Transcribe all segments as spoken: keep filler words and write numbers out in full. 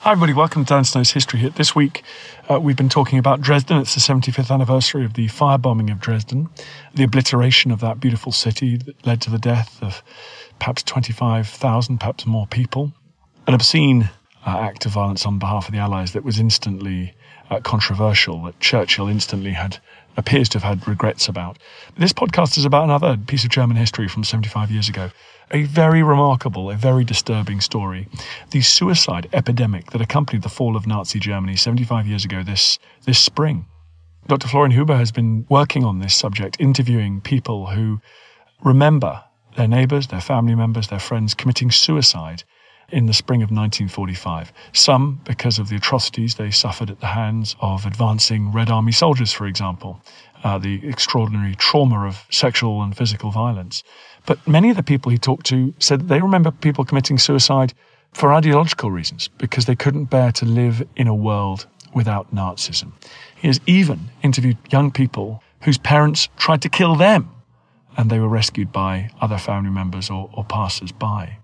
Hi everybody, welcome to Dan Snow's History Hit. This week uh, we've been talking about Dresden. It's the seventy-fifth anniversary of the firebombing of Dresden, the obliteration of that beautiful city that led to the death of perhaps twenty-five thousand, perhaps more people. An obscene uh, act of violence on behalf of the Allies that was instantly uh, controversial, that Churchill instantly had appears to have had regrets about. This podcast is about another piece of German history from seventy-five years ago. A very remarkable, a very disturbing story. The suicide epidemic that accompanied the fall of Nazi Germany seventy-five years ago this, this spring. Doctor Florian Huber has been working on this subject, interviewing people who remember their neighbours, their family members, their friends committing suicide in the spring of nineteen forty-five. Some because of the atrocities they suffered at the hands of advancing Red Army soldiers, for example. Uh, the extraordinary trauma of sexual and physical violence. But many of the people he talked to said that they remember people committing suicide for ideological reasons, because they couldn't bear to live in a world without Nazism. He has even interviewed young people whose parents tried to kill them, and they were rescued by other family members or, or passers-by.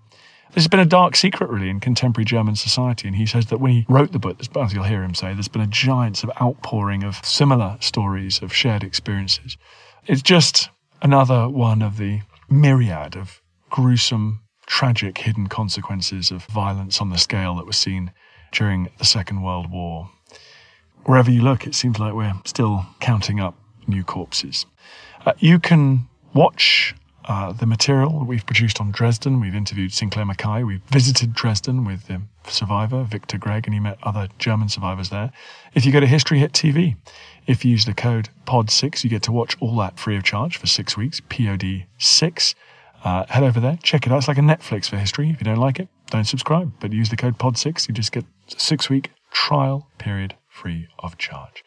This has been a dark secret, really, in contemporary German society, and he says that when he wrote the book, as you'll hear him say, there's been a giant sort of outpouring of similar stories of shared experiences. It's just another one of the myriad of gruesome, tragic, hidden consequences of violence on the scale that was seen during the Second World War. Wherever you look, it seems like we're still counting up new corpses. Uh, you can watch Uh, the material we've produced on Dresden. We've interviewed Sinclair Mackay. We've visited Dresden with the survivor, Victor Gregg, and he met other German survivors there. If you go to History Hit T V, if you use the code P O D six, you get to watch all that free of charge for six weeks, P O D six. Uh, head over there, check it out. It's like a Netflix for history. If you don't like it, don't subscribe, but use the code P O D six. You just get a six-week trial period free of charge.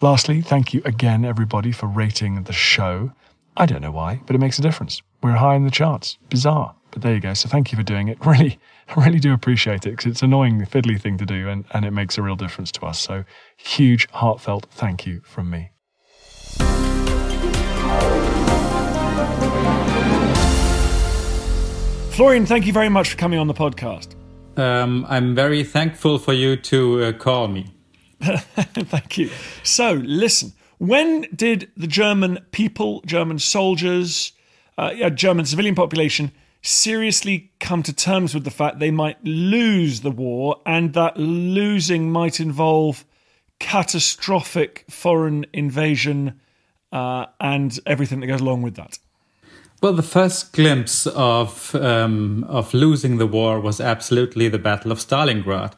Lastly, thank you again, everybody, for rating the show. I don't know why, but it makes a difference. We're high in the charts. Bizarre. But there you go. So thank you for doing it. Really, I really do appreciate it, because it's an annoying, fiddly thing to do, and, and it makes a real difference to us. So huge, heartfelt thank you from me. Florian, thank you very much for coming on the podcast. Um, I'm very thankful for you to uh, call me. Thank you. So listen. When did the German people, German soldiers, uh, German civilian population seriously come to terms with the fact they might lose the war, and that losing might involve catastrophic foreign invasion uh, and everything that goes along with that? Well, the first glimpse of um, of losing the war was absolutely the Battle of Stalingrad.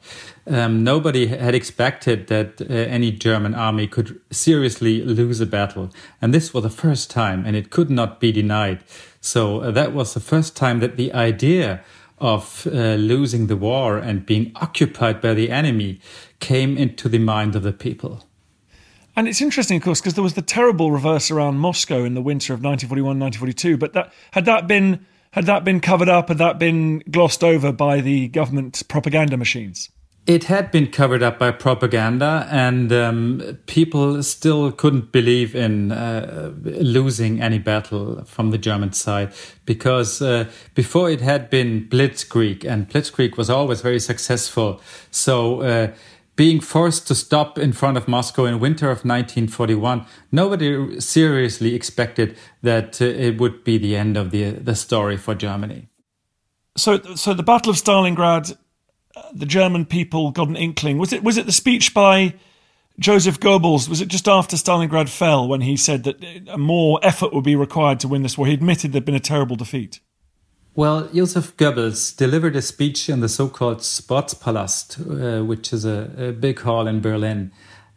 Um, nobody had expected that uh, any German army could seriously lose a battle. And this was the first time, and it could not be denied. So uh, that was the first time that the idea of uh, losing the war and being occupied by the enemy came into the mind of the people. And it's interesting, of course, because there was the terrible reverse around Moscow in the winter of nineteen forty-one, nineteen forty-two. But that had that been had that been covered up, had that been glossed over by the government propaganda machines? It had been covered up by propaganda, and um, people still couldn't believe in uh, losing any battle from the German side, because uh, before it had been Blitzkrieg, and Blitzkrieg was always very successful. So Uh, Being forced to stop in front of Moscow in winter of nineteen forty-one, nobody seriously expected that uh, it would be the end of the the story for Germany. So, so the Battle of Stalingrad, the German people got an inkling. Was it was it the speech by Joseph Goebbels? Was it just after Stalingrad fell when he said that a more effort would be required to win this war? He admitted there'd been a terrible defeat. Well, Joseph Goebbels delivered a speech in the so-called Sportspalast, uh, which is a, a big hall in Berlin.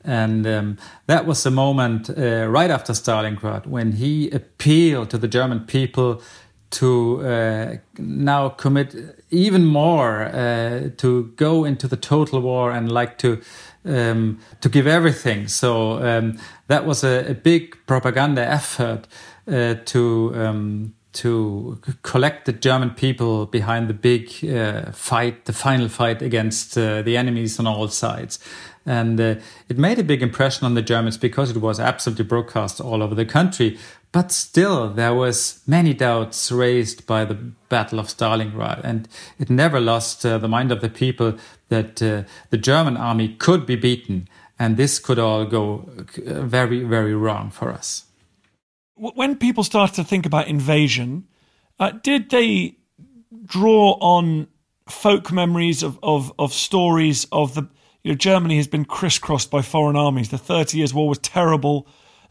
And um, that was the moment uh, right after Stalingrad when he appealed to the German people to uh, now commit even more, uh, to go into the total war and like to um, to give everything. So um, that was a, a big propaganda effort uh, to um, to collect the German people behind the big uh, fight, the final fight against uh, the enemies on all sides. And uh, it made a big impression on the Germans because it was absolutely broadcast all over the country. But still, there was many doubts raised by the Battle of Stalingrad. And it never lost uh, the mind of the people that uh, the German army could be beaten. And this could all go very, very wrong for us. When people started to think about invasion, uh, did they draw on folk memories of, of, of stories of the... You know, Germany has been crisscrossed by foreign armies. The Thirty Years' War was terrible.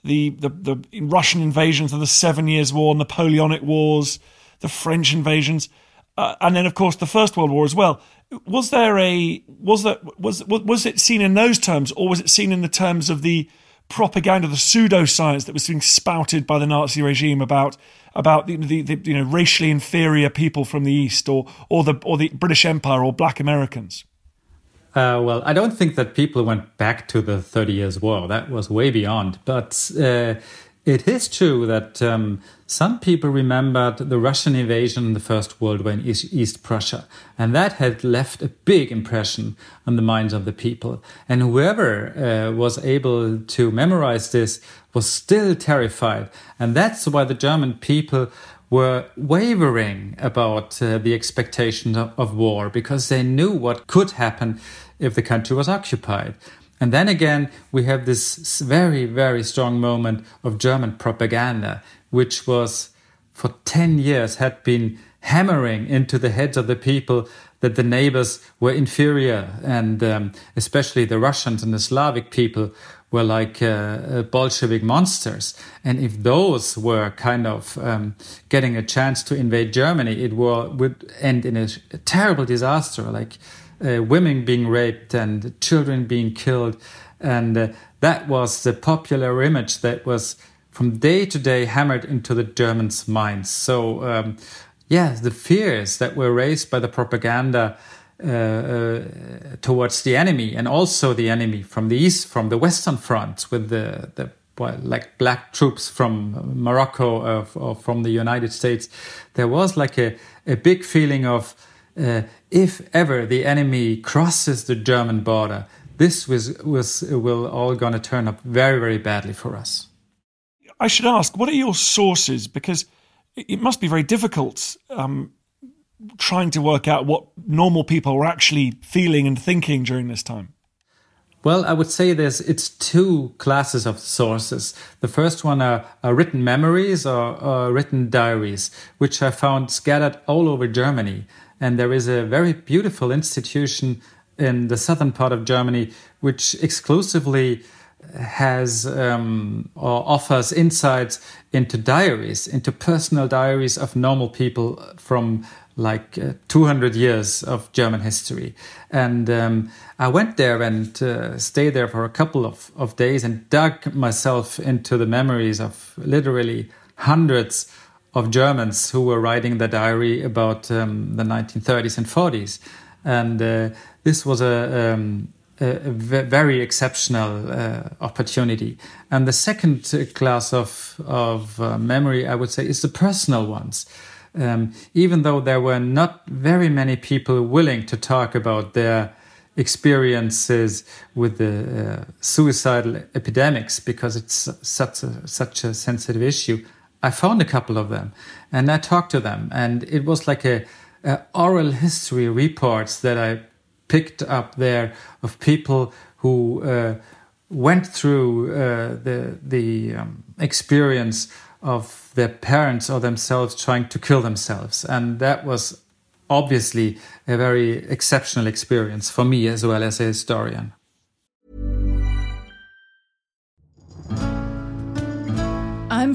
The, the the Russian invasions of the Seven Years' War, Napoleonic Wars, the French invasions, uh, and then of course the First World War as well. Was there a was that was was it seen in those terms, or was it seen in the terms of the propaganda, the pseudoscience that was being spouted by the Nazi regime about about the, the, the you know racially inferior people from the East, or or the or the British Empire, or Black Americans? Uh, well, I don't think that people went back to the Thirty Years' War. That was way beyond. But uh, it is true that um, some people remembered the Russian invasion in the First World War in East, East Prussia. And that had left a big impression on the minds of the people. And whoever uh, was able to memorize this was still terrified. And that's why the German people were wavering about uh, the expectation of, of war, because they knew what could happen if the country was occupied. And then again, we have this very, very strong moment of German propaganda, which was for ten years had been hammering into the heads of the people that the neighbors were inferior, and um, especially the Russians and the Slavic people were like uh, Bolshevik monsters. And if those were kind of um, getting a chance to invade Germany, it were, would end in a, a terrible disaster, like uh, women being raped and children being killed. And uh, that was the popular image that was from day to day hammered into the Germans' minds. So, um, yeah, the fears that were raised by the propaganda Uh, uh, towards the enemy, and also the enemy from the east, from the Western Front, with the, the well, like black troops from Morocco or, or from the United States. There was like a, a big feeling of uh, if ever the enemy crosses the German border, this was was will all going to turn up very, very badly for us. I should ask, what are your sources? Because it must be very difficult Um, trying to work out what normal people were actually feeling and thinking during this time? Well, I would say there's it's two classes of sources. The first one are, are written memories or, or written diaries, which I found scattered all over Germany. And there is a very beautiful institution in the southern part of Germany, which exclusively has um, or offers insights into diaries, into personal diaries of normal people from like uh, two hundred years of German history. And um, I went there and uh, stayed there for a couple of, of days and dug myself into the memories of literally hundreds of Germans who were writing their diary about um, the nineteen thirties and forties. And uh, this was a, um, a very exceptional uh, opportunity. And the second class of, of uh, memory, I would say, is the personal ones. Um, even though there were not very many people willing to talk about their experiences with the uh, suicidal epidemics, because it's such a, such a sensitive issue, I found a couple of them, and I talked to them, and it was like a, a oral history reports that I picked up there of people who uh, went through uh, the the um, experience of their parents or themselves trying to kill themselves. And that was obviously a very exceptional experience for me as well as a historian. I'm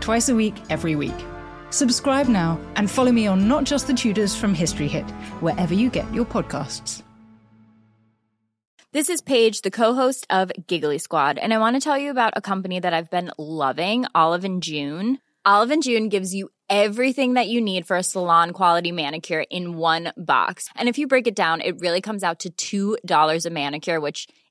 Twice a week, every week. Subscribe now and follow me on Not Just the Tudors from History Hit, wherever you get your podcasts. This is Paige, the co-host of Giggly Squad, and I want to tell you about a company that I've been loving, Olive and June. Olive and June gives you everything that you need for a salon-quality manicure in one box. And if you break it down, it really comes out to two dollars a manicure, which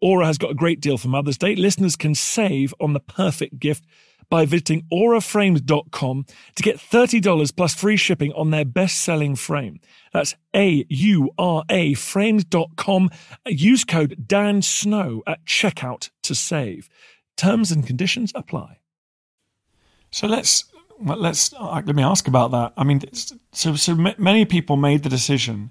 Aura has got a great deal for Mother's Day. Listeners can save on the perfect gift by visiting aura frames dot com to get thirty dollars plus free shipping on their best-selling frame. That's A U R A frames dot com. Use code Dan Snow at checkout to save. Terms and conditions apply. So let's well, let's let me ask about that. I mean, so so many people made the decision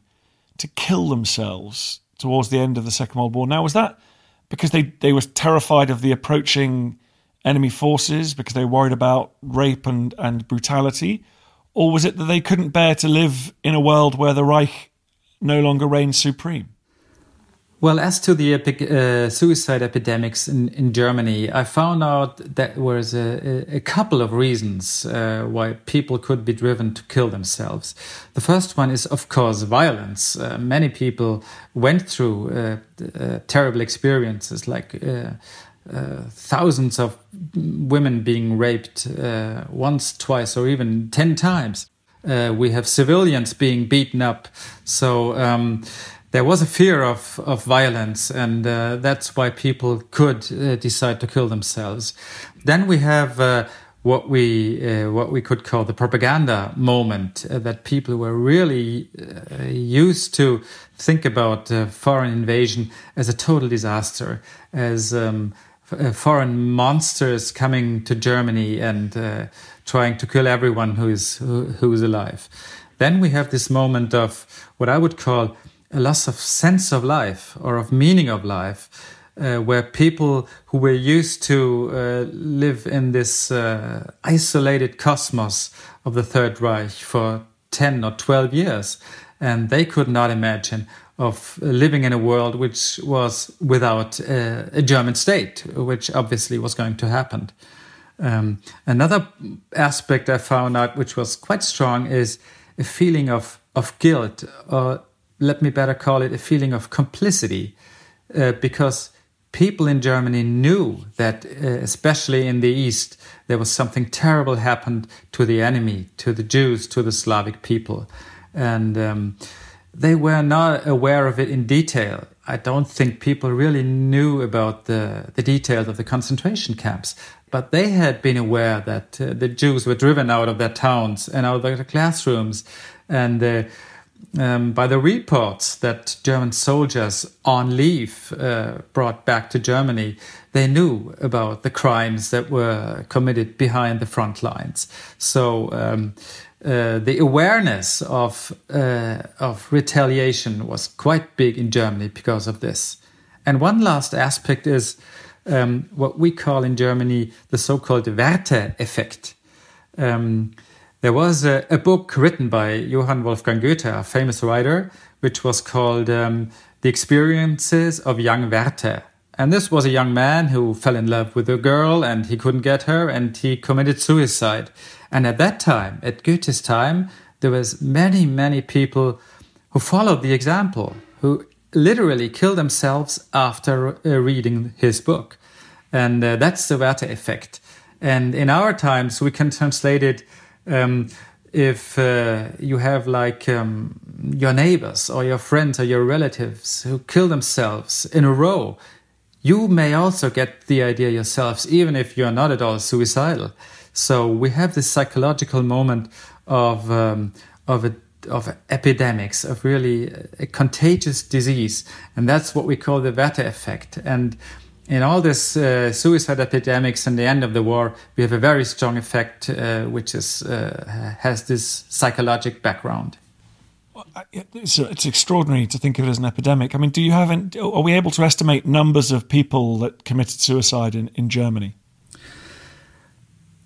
to kill themselves towards the end of the Second World War. Now, was that because they, they were terrified of the approaching enemy forces, because they were worried about rape and, and brutality? Or was it that they couldn't bear to live in a world where the Reich no longer reigned supreme? Well, as to the epic, uh, suicide epidemics in, in Germany, I found out that there was a, a couple of reasons uh, why people could be driven to kill themselves. The first one is, of course, violence. Uh, many people went through uh, uh, terrible experiences, like uh, uh, thousands of women being raped uh, once, twice, or even ten times. Uh, we have civilians being beaten up. So Um, There was a fear of, of violence, and uh, that's why people could uh, decide to kill themselves. Then we have uh, what we uh, what we could call the propaganda moment, uh, that people were really uh, used to think about uh, foreign invasion as a total disaster, as um, f- foreign monsters coming to Germany and uh, trying to kill everyone who is who, who is alive. Then we have this moment of what I would call a loss of sense of life or of meaning of life, uh, where people who were used to uh, live in this uh, isolated cosmos of the Third Reich for ten or twelve years, and they could not imagine of living in a world which was without uh, a German state, which obviously was going to happen. Um, another aspect I found out, which was quite strong, is a feeling of, of guilt, or let me better call it a feeling of complicity, uh, because people in Germany knew that, uh, especially in the East, there was something terrible happened to the enemy, to the Jews, to the Slavic people. And um, they were not aware of it in detail. I don't think people really knew about the, the details of the concentration camps, but they had been aware that uh, the Jews were driven out of their towns and out of their classrooms, and uh, um, by the reports that German soldiers on leave uh, brought back to Germany, they knew about the crimes that were committed behind the front lines. So um, Uh, the awareness of uh, of retaliation was quite big in Germany because of this. And one last aspect is um, what we call in Germany the so-called Werte effect. Um, there was a, a book written by Johann Wolfgang Goethe, a famous writer, which was called um, The Experiences of Young Werther. And this was a young man who fell in love with a girl and he couldn't get her and he committed suicide. And at that time, at Goethe's time, there was many, many people who followed the example, who literally killed themselves after uh, reading his book. And uh, that's the Werther effect. And in our times, we can translate it um, if uh, you have like um, your neighbors or your friends or your relatives who kill themselves in a row. You may also get the idea yourselves, even if you are not at all suicidal. So we have this psychological moment of um, of a, of epidemics, of really a contagious disease, and that's what we call the Werther effect. And in all this uh, suicide epidemics and the end of the war, we have a very strong effect, uh, which is uh, has this psychological background. It's, it's extraordinary to think of it as an epidemic. I mean, do you have? An, are we able to estimate numbers of people that committed suicide in, in Germany?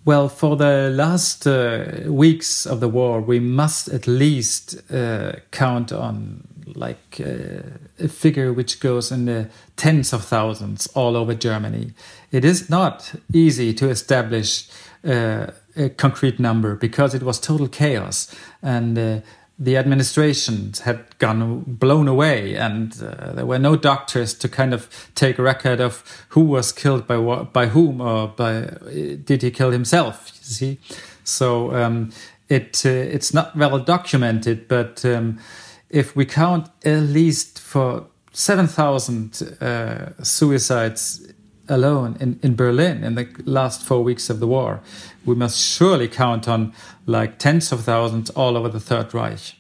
Well, for the last uh, weeks of the war, we must at least uh, count on like uh, a figure which goes in the tens of thousands all over Germany. It is not easy to establish uh, a concrete number because it was total chaos and. Uh, The administrations had gone blown away, and uh, there were no doctors to kind of take record of who was killed by what, by whom, or by uh, did he kill himself? You see, so um, it uh, it's not well documented. But um, if we count at least for seven thousand uh, suicides alone in, in Berlin in the last four weeks of the war, we must surely count on like tens of thousands all over the Third Reich.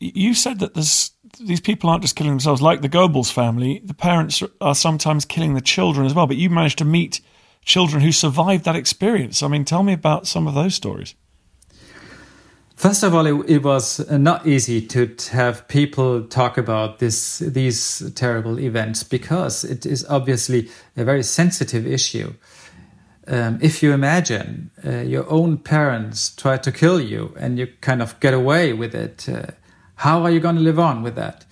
You said that this, these people aren't just killing themselves. Like the Goebbels family, the parents are sometimes killing the children as well, but you managed to meet children who survived that experience. I mean, tell me about some of those stories. First of all, it, it was not easy to have people talk about this, these terrible events because it is obviously a very sensitive issue. Um, if you imagine uh, your own parents try to kill you and you kind of get away with it, uh, how are you going to live on with that?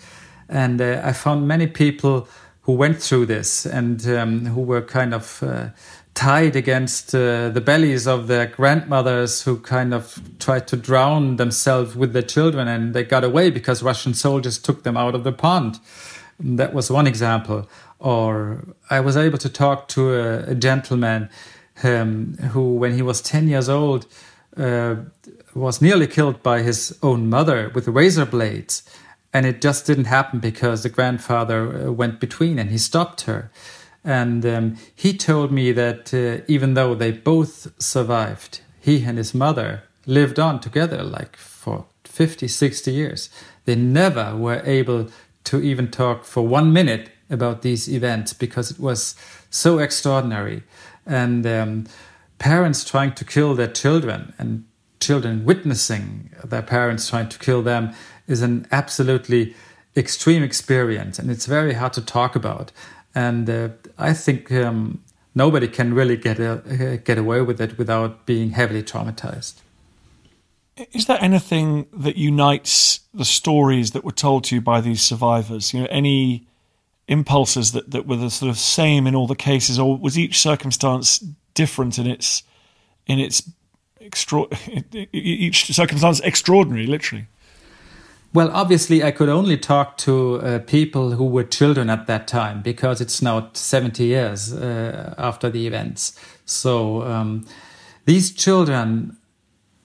And uh, I found many people who went through this and um, who were kind of... Uh, tied against uh, the bellies of their grandmothers who kind of tried to drown themselves with their children, and they got away because Russian soldiers took them out of the pond. That was one example. Or I was able to talk to a, a gentleman um, who, when he was ten years old, uh, was nearly killed by his own mother with razor blades. And it just didn't happen because the grandfather went between and he stopped her. And um, he told me that uh, even though they both survived, he and his mother lived on together like for fifty, sixty years. They never were able to even talk for one minute about these events because it was so extraordinary. And um, parents trying to kill their children and children witnessing their parents trying to kill them is an absolutely extreme experience. And it's very hard to talk about. And uh, I think um, nobody can really get a, uh, get away with it without being heavily traumatized. Is there anything that unites the stories that were told to you by these survivors? You know, any impulses that, that were the sort of same in all the cases, or was each circumstance different in its in its extra each circumstance extraordinary, literally? Well, obviously, I could only talk to uh, people who were children at that time because it's now seventy years uh, after the events. So um, these children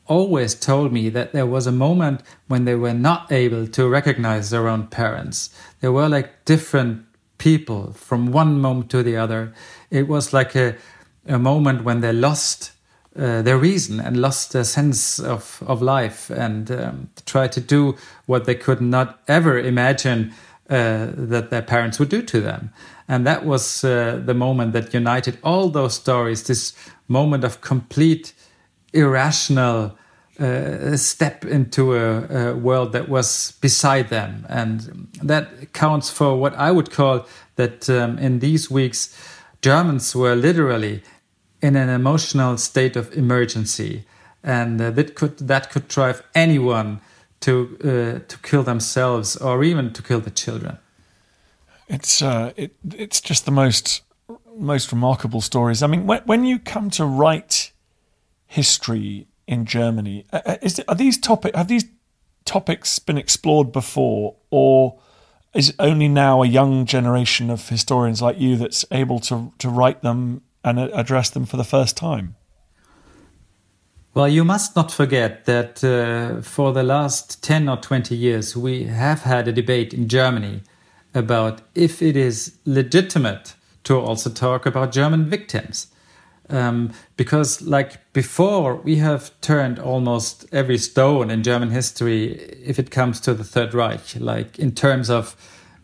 always told me that there was a moment when they were not able to recognize their own parents. They were like different people from one moment to the other. It was like a, a moment when they lost uh, their reason and lost their sense of, of life and um, tried to do what they could not ever imagine uh, that their parents would do to them. And that was uh, the moment that united all those stories, this moment of complete irrational uh, step into a, a world that was beside them. And that accounts for what I would call that um, in these weeks, Germans were literally in an emotional state of emergency. And uh, that could that could drive anyone to uh, to kill themselves or even to kill the children. It's uh, it, it's just the most most remarkable stories. I mean, when, when you come to write history in Germany, is there, are these topic have these topics been explored before, or is it only now a young generation of historians like you that's able to to write them and address them for the first time? Well, you must not forget that uh, for the last ten or twenty years, we have had a debate in Germany about if it is legitimate to also talk about German victims. Um, because like before, we have turned almost every stone in German history if it comes to the Third Reich, like in terms of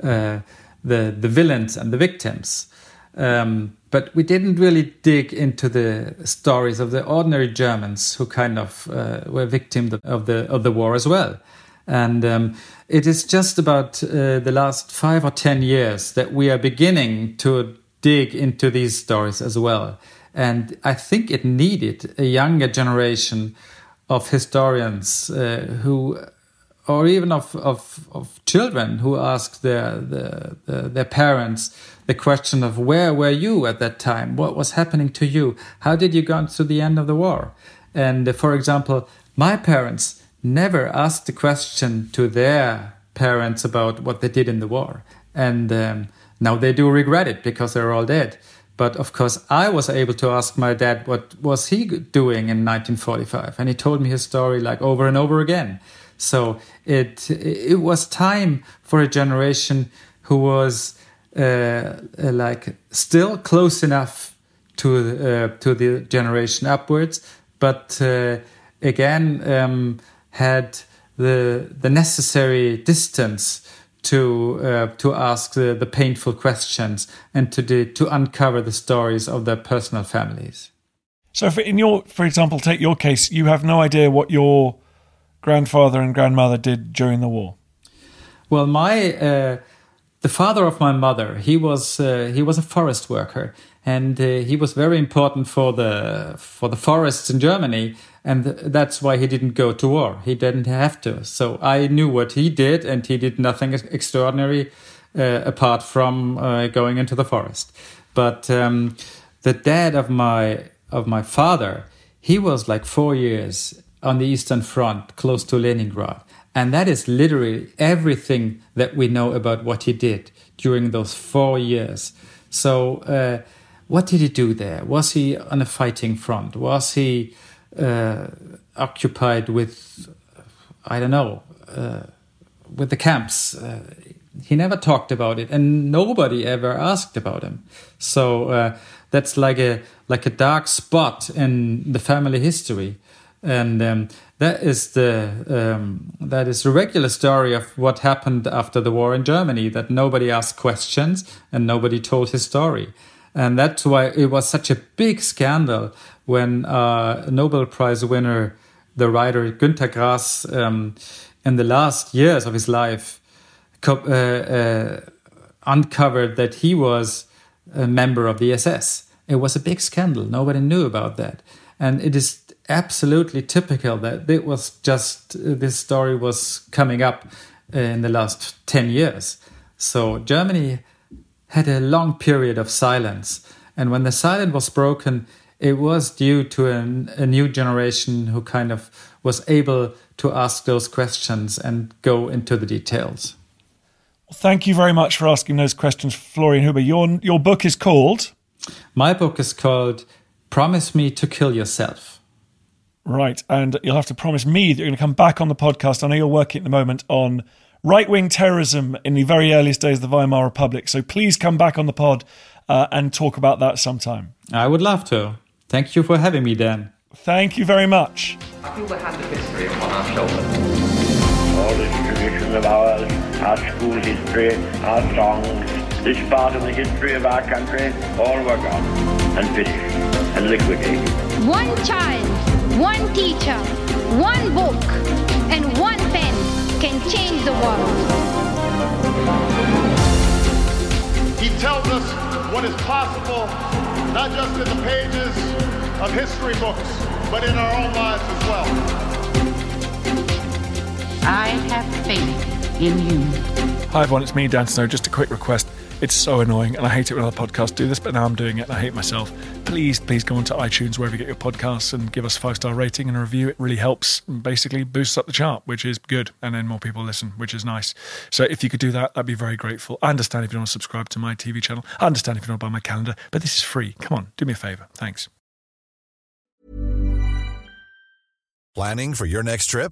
uh, the, the villains and the victims. Um, but we didn't really dig into the stories of the ordinary Germans who kind of uh, were victims of the, of the war as well. And um, it is just about uh, the last five or ten years that we are beginning to dig into these stories as well. And I think it needed a younger generation of historians uh, who, or even of, of, of children who asked their, their, their parents the question of where were you at that time? What was happening to you? How did you go to the end of the war? And uh, for example, my parents never asked the question to their parents about what they did in the war. And um, now they do regret it because they're all dead. But of course, I was able to ask my dad what was he doing in nineteen forty-five, and he told me his story like over and over again. So it it was time for a generation who was uh, like still close enough to uh, to the generation upwards, but uh, again um, had the the necessary distance to uh, to ask the, the painful questions and to do, to uncover the stories of their personal families. So, for, in your, for example, take your case, you have no idea what your grandfather and grandmother did during the war. Well, my uh, the father of my mother, he was uh, he was a forest worker, and uh, he was very important for the for the forests in Germany. And that's why he didn't go to war. He didn't have to. So I knew what he did, and he did nothing extraordinary uh, apart from uh, going into the forest. But um, the dad of my of my father, he was like four years on the Eastern Front, close to Leningrad. And that is literally everything that we know about what he did during those four years. So uh, what did he do there? Was he on a fighting front? Was he... Uh, occupied with, I don't know, uh, with the camps. Uh, he never talked about it, and nobody ever asked about him. So uh, that's like a like a dark spot in the family history, and um, that is the um, that is the regular story of what happened after the war in Germany. That nobody asked questions and nobody told his story. And that's why it was such a big scandal when uh, Nobel Prize winner, the writer Günter Grass, um, in the last years of his life, co- uh, uh, uncovered that he was a member of the S S. It was a big scandal. Nobody knew about that. And it is absolutely typical that it was just, this story was coming up in the last ten years. So Germany had a long period of silence. And when the silence was broken, it was due to an, a new generation who kind of was able to ask those questions and go into the details. Well, thank you very much for asking those questions, Florian Huber. Your, your book is called? My book is called Promise Me to Kill Yourself. Right, and you'll have to promise me that you're going to come back on the podcast. I know you're working at the moment on right-wing terrorism in the very earliest days of the Weimar Republic, so please come back on the pod uh, and talk about that sometime. I would love to. Thank you for having me, Dan. Thank you very much. I feel the hand of history upon our shoulders. All this tradition of ours, our school history, our songs, this part of the history of our country, all were gone and finished and liquidated. One child, one teacher, one book, and one pen can change the world. He tells us what is possible, not just in the pages of history books, but in our own lives as well. I have faith in you. Hi everyone, it's me, Dan Snow. Just a quick request. It's so annoying, and I hate it when other podcasts do this, but now I'm doing it and I hate myself. Please, please go onto iTunes, wherever you get your podcasts, and give us a five-star rating and a review. It really helps and basically boosts up the chart, which is good, and then more people listen, which is nice. So if you could do that, I'd be very grateful. I understand if you don't want to subscribe to my T V channel. I understand if you don't buy my calendar, but this is free. Come on, do me a favour. Thanks. Planning for your next trip?